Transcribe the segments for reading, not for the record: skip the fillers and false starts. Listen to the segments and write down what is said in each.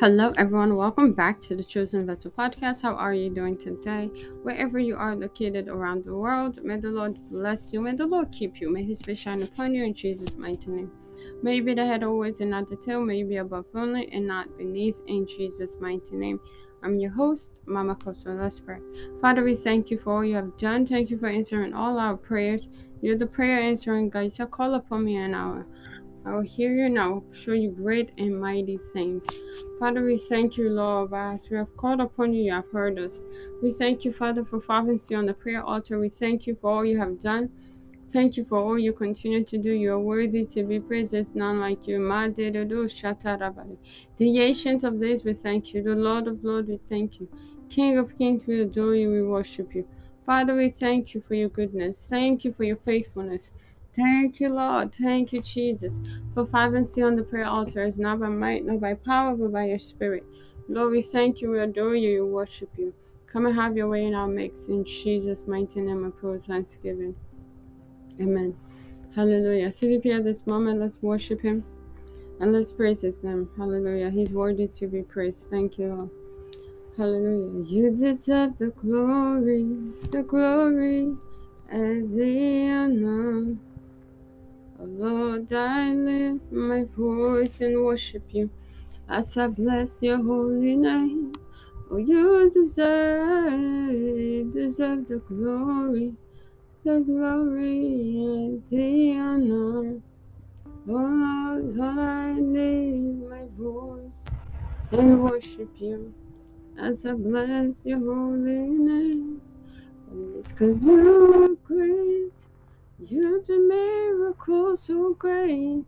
Hello everyone, welcome back to the Chosen Vessel Podcast. How are you doing today? Wherever you are located around the world, may the Lord bless you, may the Lord keep you, may His face shine upon you in Jesus' mighty name. May you be the head always and not the tail, may you be above only and not beneath in Jesus' mighty name. I'm your host, Mama Kosso. Let's pray. Father, we thank you for all you have done. Thank you for answering all our prayers. You're the prayer answering God, so call upon me an hour. I will hear you now, show you great and mighty things. Father, we thank you, Lord, as we have called upon you, you have heard us. We thank you, Father, for fervency on the prayer altar. We thank you for all you have done. Thank you for all you continue to do. You are worthy to be praised. There's none like you. The Ancient of Days, we thank you. The Lord of Lords, we thank you. King of Kings, we adore you. We worship you. Father, we thank you for your goodness. Thank you for your faithfulness. Thank you, Lord. Thank you, Jesus. For fervency on the prayer altar is not by might, nor by power, but by your Spirit. Lord, we thank you, we adore you, we worship you. Come and have your way in our midst. In Jesus' mighty name, I pray with thanksgiving. Amen. Hallelujah. CVP, at this moment, let's worship Him and let's praise His name. Hallelujah. He's worthy to be praised. Thank you, Lord. Hallelujah. You deserve the glory, and the honor. Oh Lord, I lift my voice and worship you as I bless your holy name. Oh, you deserve the glory and the honor. Oh Lord, I lift my voice and worship you as I bless your holy name. And it's 'cause you are great. You do miracles so great.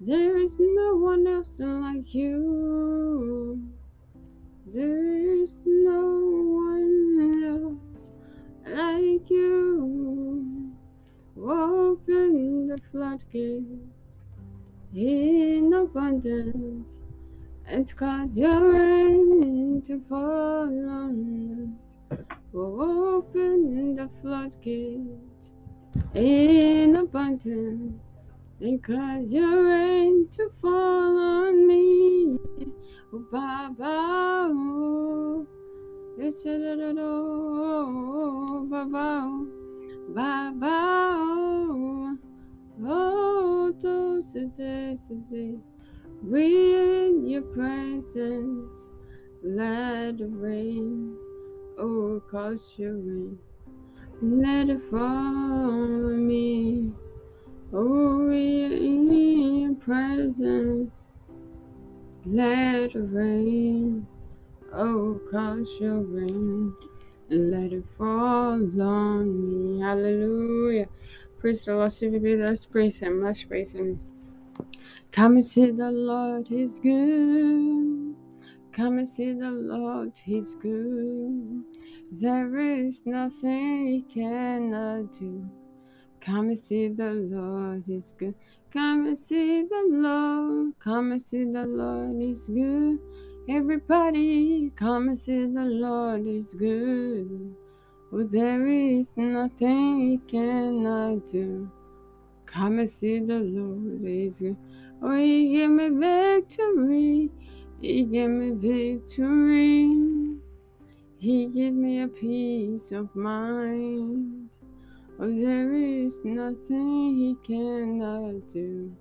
There is no one else like you. There is no one else like you. Open the floodgates in abundance. It's 'cause your rain to fall on us. Open the floodgates in abundance, and cause your rain to fall on me. Oh, Baba, oh, it's a little Baba, Baba, oh, oh, those days in your presence, let it rain, oh, cause your rain. Let it fall on me. Oh, we are in your presence. Let it rain. Oh, cause your rain. Let it fall on me. Hallelujah. Praise the Lord. CVP, let's praise Him. Let's praise Him. Come and see the Lord. He's good. Come and see the Lord. He's good. There is nothing He cannot do. Come and see the Lord is good. Come and see the Lord. Come and see the Lord is good. Everybody, come and see the Lord is good. Oh, there is nothing He cannot do. Come and see the Lord is good. Oh, He gave me victory. He gave me victory. He gave me a peace of mind. Oh, there is nothing He cannot do.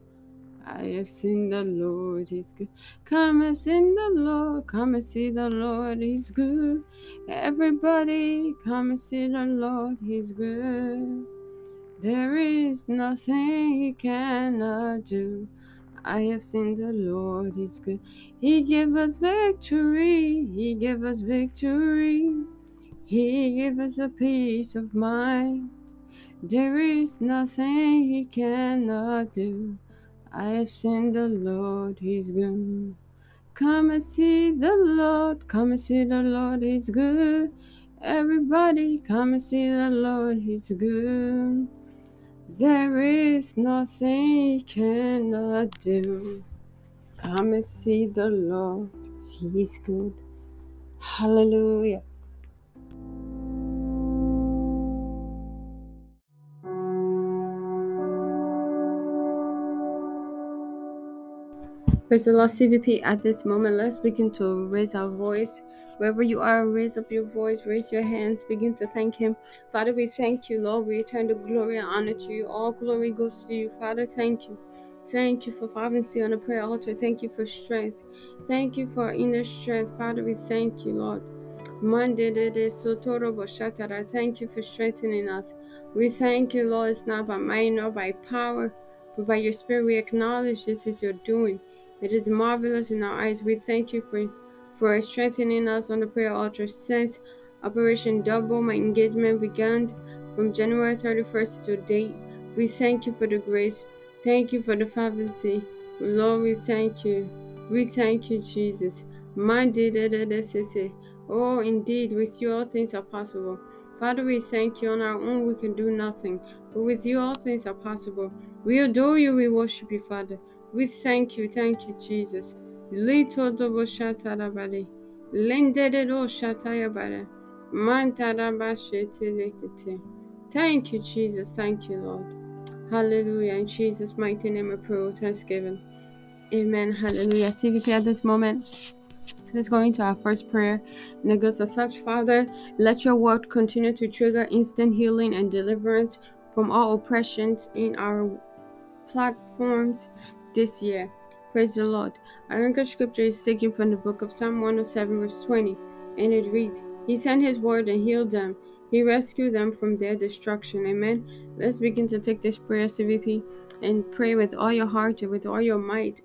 I have seen the Lord, He's good. Come and see the Lord. Come and see the Lord, He's good. Everybody, come and see the Lord, He's good. There is nothing He cannot do. I have seen the Lord is good. He gave us victory. He gave us victory. He gave us a peace of mind. There is nothing He cannot do. I have seen the Lord is good. Come and see the Lord. Come and see the Lord is good. Everybody, come and see the Lord is good. There is nothing He cannot do. Come and see the Lord. He is good. Hallelujah. Praise the Lord. CVP, at this moment, let's begin to raise our voice. Wherever you are, raise up your voice, raise your hands, begin to thank Him. Father, we thank you, Lord. We return the glory and honor to you. All glory goes to you. Father, thank you. Thank you for fervency on the prayer altar. Thank you for strength. Thank you for inner strength. Father, we thank you, Lord. Thank you for strengthening us. We thank you, Lord. It's not by might nor by power, but by your Spirit. We acknowledge this is your doing. It is marvelous in our eyes. We thank you for strengthening us on the prayer altar since Operation Double My Engagement began from January 31st to date. We thank you for the grace. Thank you for the fervency. Lord, we thank you. We thank you, Jesus. Oh, indeed, with you all things are possible. Father, we thank you. On our own, we can do nothing. But with you, all things are possible. We adore you. We worship you, Father. We thank you. Thank you, Jesus. Thank you, Jesus. Thank you, Lord. Hallelujah. In Jesus' mighty name, I pray with thanksgiving. Amen. Hallelujah. CVP, at this moment, let's go into our first prayer. And it goes as such: Father, let your word continue to trigger instant healing and deliverance from all oppressions in our platforms this year. Praise the Lord. Our anchor scripture is taken from the book of Psalm 107, verse 20, and it reads, He sent His word and healed them. He rescued them from their destruction. Amen. Let's begin to take this prayer, CVP, and pray with all your heart and with all your might,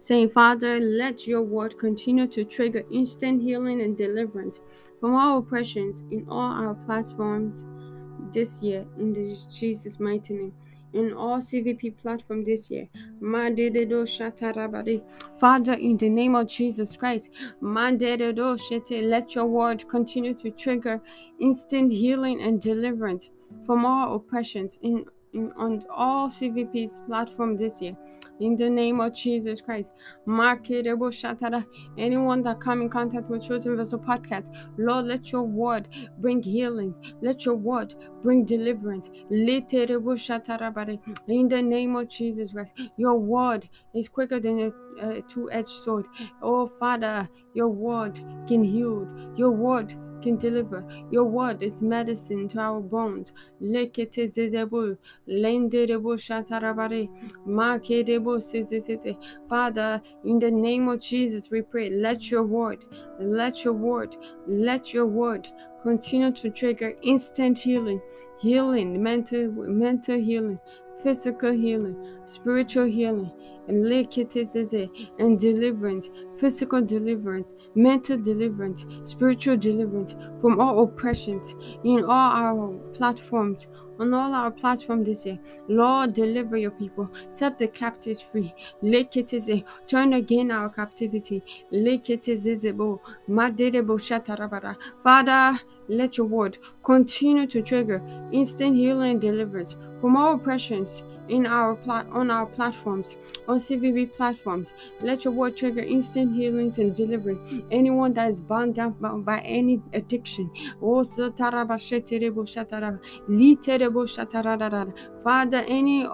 saying, Father, let your word continue to trigger instant healing and deliverance from all oppressions in all our platforms this year, in Jesus' mighty name. In all CVP platform this year, Father, in the name of Jesus Christ, let your word continue to trigger instant healing and deliverance from all oppressions on all CVP's platform this year, in the name of Jesus Christ. Anyone that come in contact with Chosen Vessel Podcast, Lord, let your word bring healing. Let your word bring deliverance. In the name of Jesus Christ. Your word is quicker than a two-edged sword. Oh, Father, your word can heal. Your word can deliver. Your word is medicine to our bones. Father, in the name of Jesus, we pray, let your word continue to trigger instant healing, mental healing, physical healing, spiritual healing, and deliverance, physical deliverance, mental deliverance, spiritual deliverance from all oppressions in all our platforms, on all our platforms this year. Lord, deliver your people. Set the captives free. Turn again our captivity. Father, let your word continue to trigger instant healing and deliverance from all oppressions in our on our platforms, on CVB platforms. Let your word trigger instant healings and delivery. Anyone that is bound down by any addiction, Father, any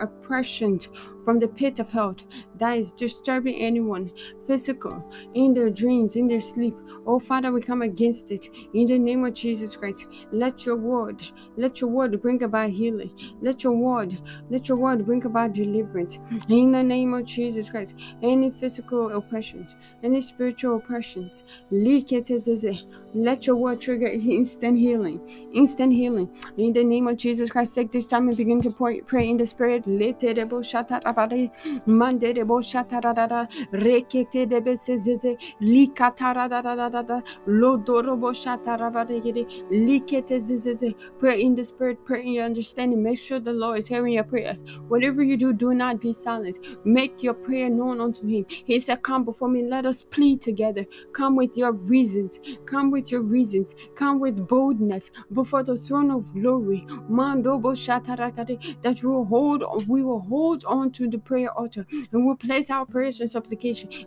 oppression from the pit of hell that is disturbing anyone, physical, in their dreams, in their sleep. Oh, Father, we come against it in the name of Jesus Christ. Let your word bring about healing. Let your word bring about deliverance in the name of Jesus Christ. Any physical oppressions, any spiritual oppressions, let your word trigger instant healing in the name of Jesus Christ. Take this time and begin to pray in the Spirit. Pray in the Spirit, pray in your understanding. Make sure the Lord is hearing your prayer. Whatever you do, do not be silent. Make your prayer known unto Him. He said, come before me, let us plead together. Come with your reasons. Come with boldness before the throne of glory, that you will hold we will hold on to the prayer altar and we'll place our prayers and supplication to the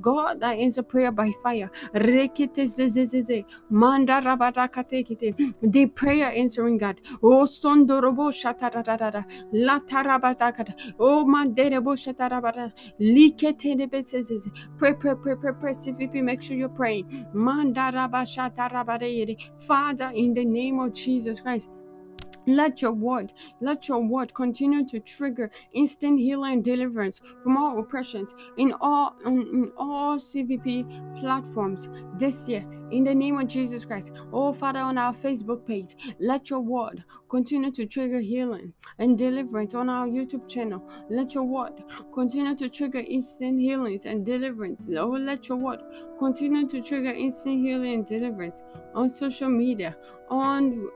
God that answers prayer by fire. The prayer answering God. Oh, Sondorobo Shatarada, Latarabatakata, oh, Manderebo Shatarabada, Liketebes, pray, CVP, make sure you're praying. Mandaraba Shatarabade, Father, in the name of Jesus Christ. Let your word continue to trigger instant healing and deliverance from all oppressions in all CVP platforms this year. In the name of Jesus Christ, oh Father, on our Facebook page, let your word continue to trigger healing and deliverance. On our YouTube channel, let your word continue to trigger instant healings and deliverance. Oh, let your word continue to trigger instant healing and deliverance on social media, on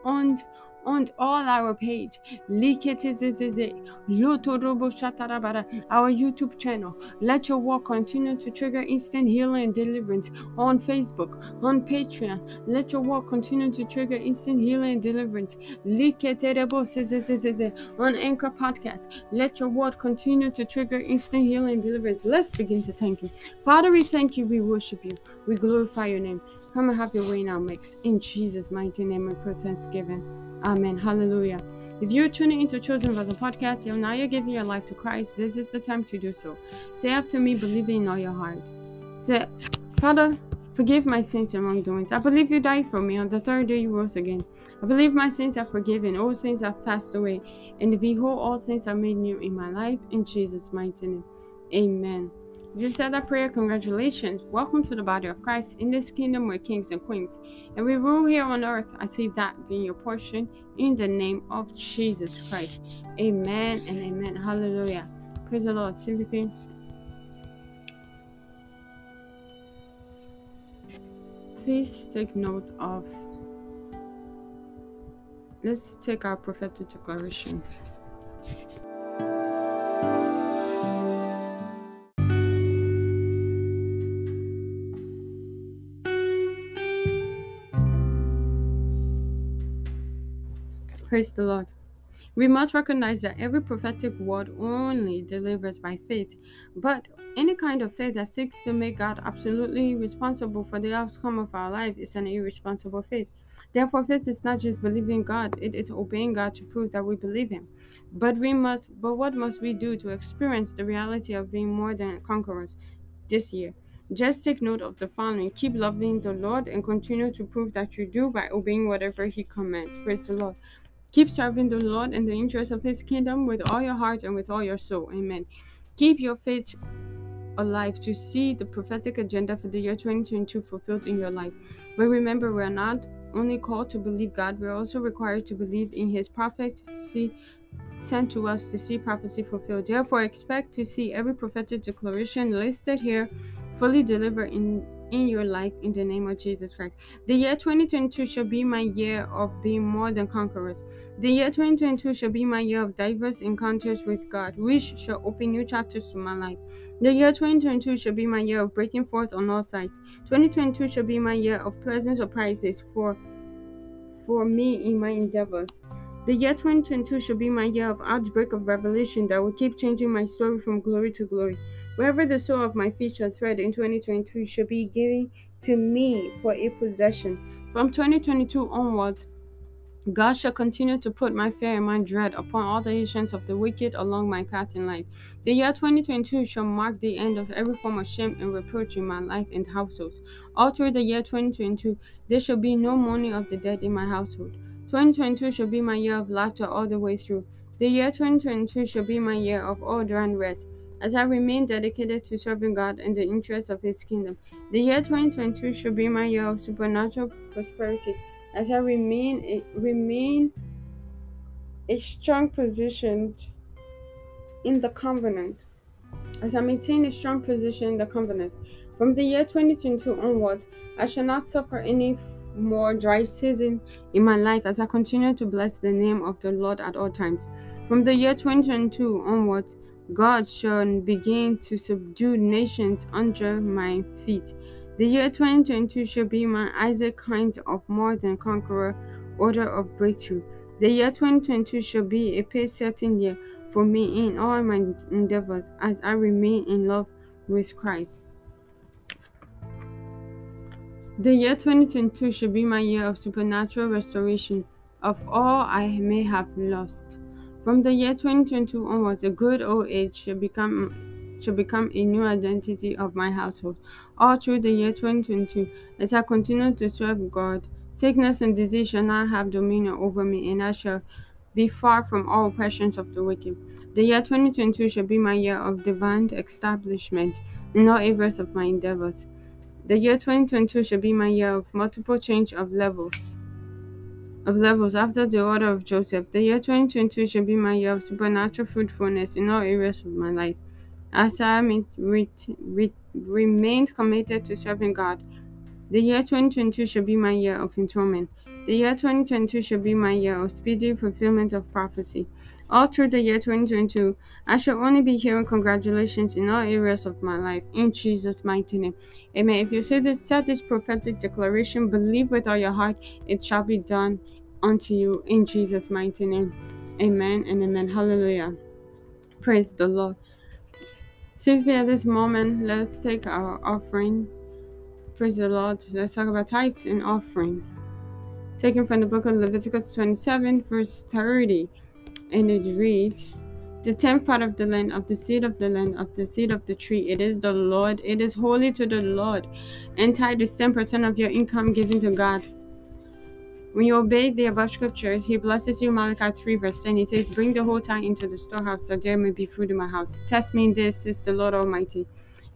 all our page, our YouTube channel, let your work continue to trigger instant healing and deliverance on Facebook, on Patreon, let your work continue to trigger instant healing and deliverance on Anchor Podcast, let your word continue to trigger instant healing and deliverance. Let's begin to thank you. Father, we thank you, we worship you, we glorify your name. Come and have your way in our mix. In Jesus' mighty name, we pray thanksgiving. Amen. Hallelujah. If you're tuning into Chosen Vessel Podcast, and now you're giving your life to Christ, this is the time to do so. Say after me, believing in all your heart. Say, Father, forgive my sins and wrongdoings. I believe you died for me. On the third day, you rose again. I believe my sins are forgiven. All sins have passed away. And behold, all sins are made new in my life. In Jesus' mighty name. Amen. If you said that prayer, congratulations. Welcome to the body of Christ. In this kingdom, we're kings and queens, and we rule here on earth. I see that being your portion in the name of Jesus Christ. Amen and amen. Hallelujah. Praise the Lord. CVP. Please take note of. Let's take our prophetic declaration. Praise the Lord. We must recognize that every prophetic word only delivers by faith, but any kind of faith that seeks to make God absolutely responsible for the outcome of our life is an irresponsible faith. Therefore, faith is not just believing God, it is obeying God to prove that we believe him. But what must we do to experience the reality of being more than conquerors this year? Just take note of the following. Keep loving the Lord and continue to prove that you do by obeying whatever he commands. Praise the Lord. Keep serving the Lord in the interest of his kingdom with all your heart and with all your soul. Amen. Keep your faith alive to see the prophetic agenda for the year 2022 fulfilled in your life. But remember, we are not only called to believe God, we are also required to believe in his prophecy sent to us to see prophecy fulfilled. Therefore, expect to see every prophetic declaration listed here fully delivered in your life in the name of Jesus Christ. The year 2022 shall be my year of being more than conquerors. The year 2022 shall be my year of diverse encounters with God, which shall open new chapters to my life. The year 2022 shall be my year of breaking forth on all sides. 2022 shall be my year of pleasant surprises for me in my endeavors. The year 2022 shall be my year of outbreak of revelation that will keep changing my story from glory to glory. Wherever the sole of my feet shall tread in 2022 shall be given to me for a possession. From 2022 onwards, God shall continue to put my fear and my dread upon all the nations of the wicked along my path in life. The year 2022 shall mark the end of every form of shame and reproach in my life and household. All through the year 2022, there shall be no mourning of the dead in my household. 2022 shall be my year of laughter all the way through. The year 2022 shall be my year of all-round rest, as I remain dedicated to serving God and the interests of his kingdom. The year 2022 shall be my year of supernatural prosperity, as I remain a strong position in the covenant. As I maintain a strong position in the covenant. From the year 2022 onwards, I shall not suffer any more dry season in my life, as I continue to bless the name of the Lord at all times. From the year 2022 onwards, God shall begin to subdue nations under my feet. The year 2022 shall be my Isaac kind of more than conqueror order of breakthrough. The year 2022 shall be a pace-setting year for me in all my endeavors as I remain in love with Christ. The year 2022 should be my year of supernatural restoration of all I may have lost. From the year 2022 onwards, a good old age should become a new identity of my household. All through the year 2022, as I continue to serve God, sickness and disease shall not have dominion over me, and I shall be far from all oppressions of the wicked. The year 2022 shall be my year of divine establishment in all areas of my endeavors. The year 2022 shall be my year of multiple change of levels after the order of Joseph. The year 2022 shall be my year of supernatural fruitfulness in all areas of my life, as I remained committed to serving God. The year 2022 shall be my year of enthronement. The year 2022 shall be my year of speedy fulfillment of prophecy. All through the year 2022, I shall only be hearing congratulations in all areas of my life, in Jesus' mighty name. Amen. If you say this prophetic declaration, believe with all your heart, it shall be done unto you in Jesus' mighty name. Amen and amen. Hallelujah. Praise the Lord. Simply at this moment, let's take our offering. Praise the Lord. Let's talk about tithes and offering. Taken from the book of Leviticus 27, verse 30, and it reads, "The tenth part of the land, of the seed of the land, of the seed of the tree, it is the Lord, it is holy to the Lord." And tithe is 10% of your income given to God. When you obey the above scriptures, He blesses you. Malachi 3, verse 10, He says, "Bring the whole tithe into the storehouse, that there may be food in my house. Test me in this, says the Lord Almighty,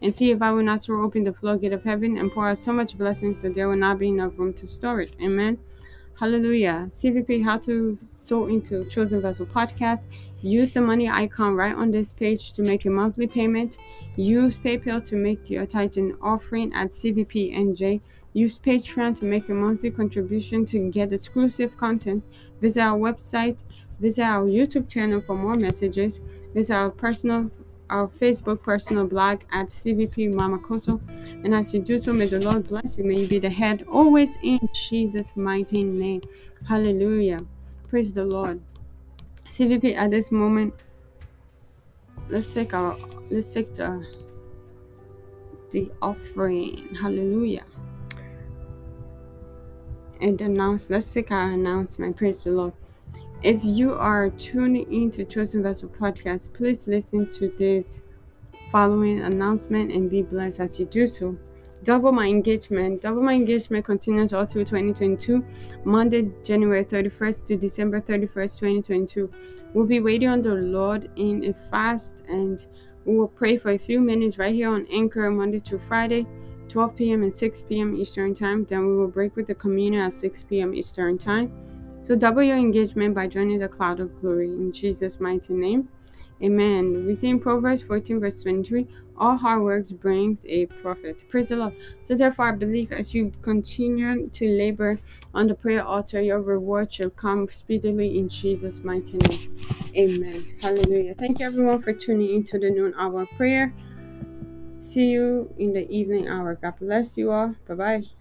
and see if I will not throw open the floodgate of heaven and pour out so much blessings that there will not be enough room to store it." Amen. Hallelujah. CVP How to Sow into Chosen Vessel Podcast. Use the money icon right on this page to make a monthly payment. Use PayPal to make your tithe and offering at CVPNJ. Use Patreon to make a monthly contribution to get exclusive content. Visit our website. Visit our YouTube channel for more messages. Visit our Facebook personal blog at CVP Mama Kosso, and as you do so, may the Lord bless you. May you be the head always in Jesus' mighty name. Hallelujah. Praise the Lord. CVP at this moment, let's take the offering. Hallelujah. And let's take our announcement. Praise the Lord. If you are tuning into Chosen Vessel Podcast, please listen to this following announcement and be blessed as you do so. Double my engagement continues all through 2022. Monday, January 31st to December 31st, 2022. We'll be waiting on the Lord in a fast, and we will pray for a few minutes right here on Anchor, Monday through Friday, 12 p.m. and 6 p.m. Eastern Time. Then we will break with the communion at 6 p.m. Eastern Time. So double your engagement by joining the cloud of glory in Jesus' mighty name. Amen. We see in Proverbs 14 verse 23, all hard work brings a profit. Praise the Lord. So therefore I believe as you continue to labor on the prayer altar, your reward shall come speedily in Jesus' mighty name. Amen. Hallelujah. Thank you everyone for tuning into the noon hour prayer. See you in the evening hour. God bless you all. Bye-bye.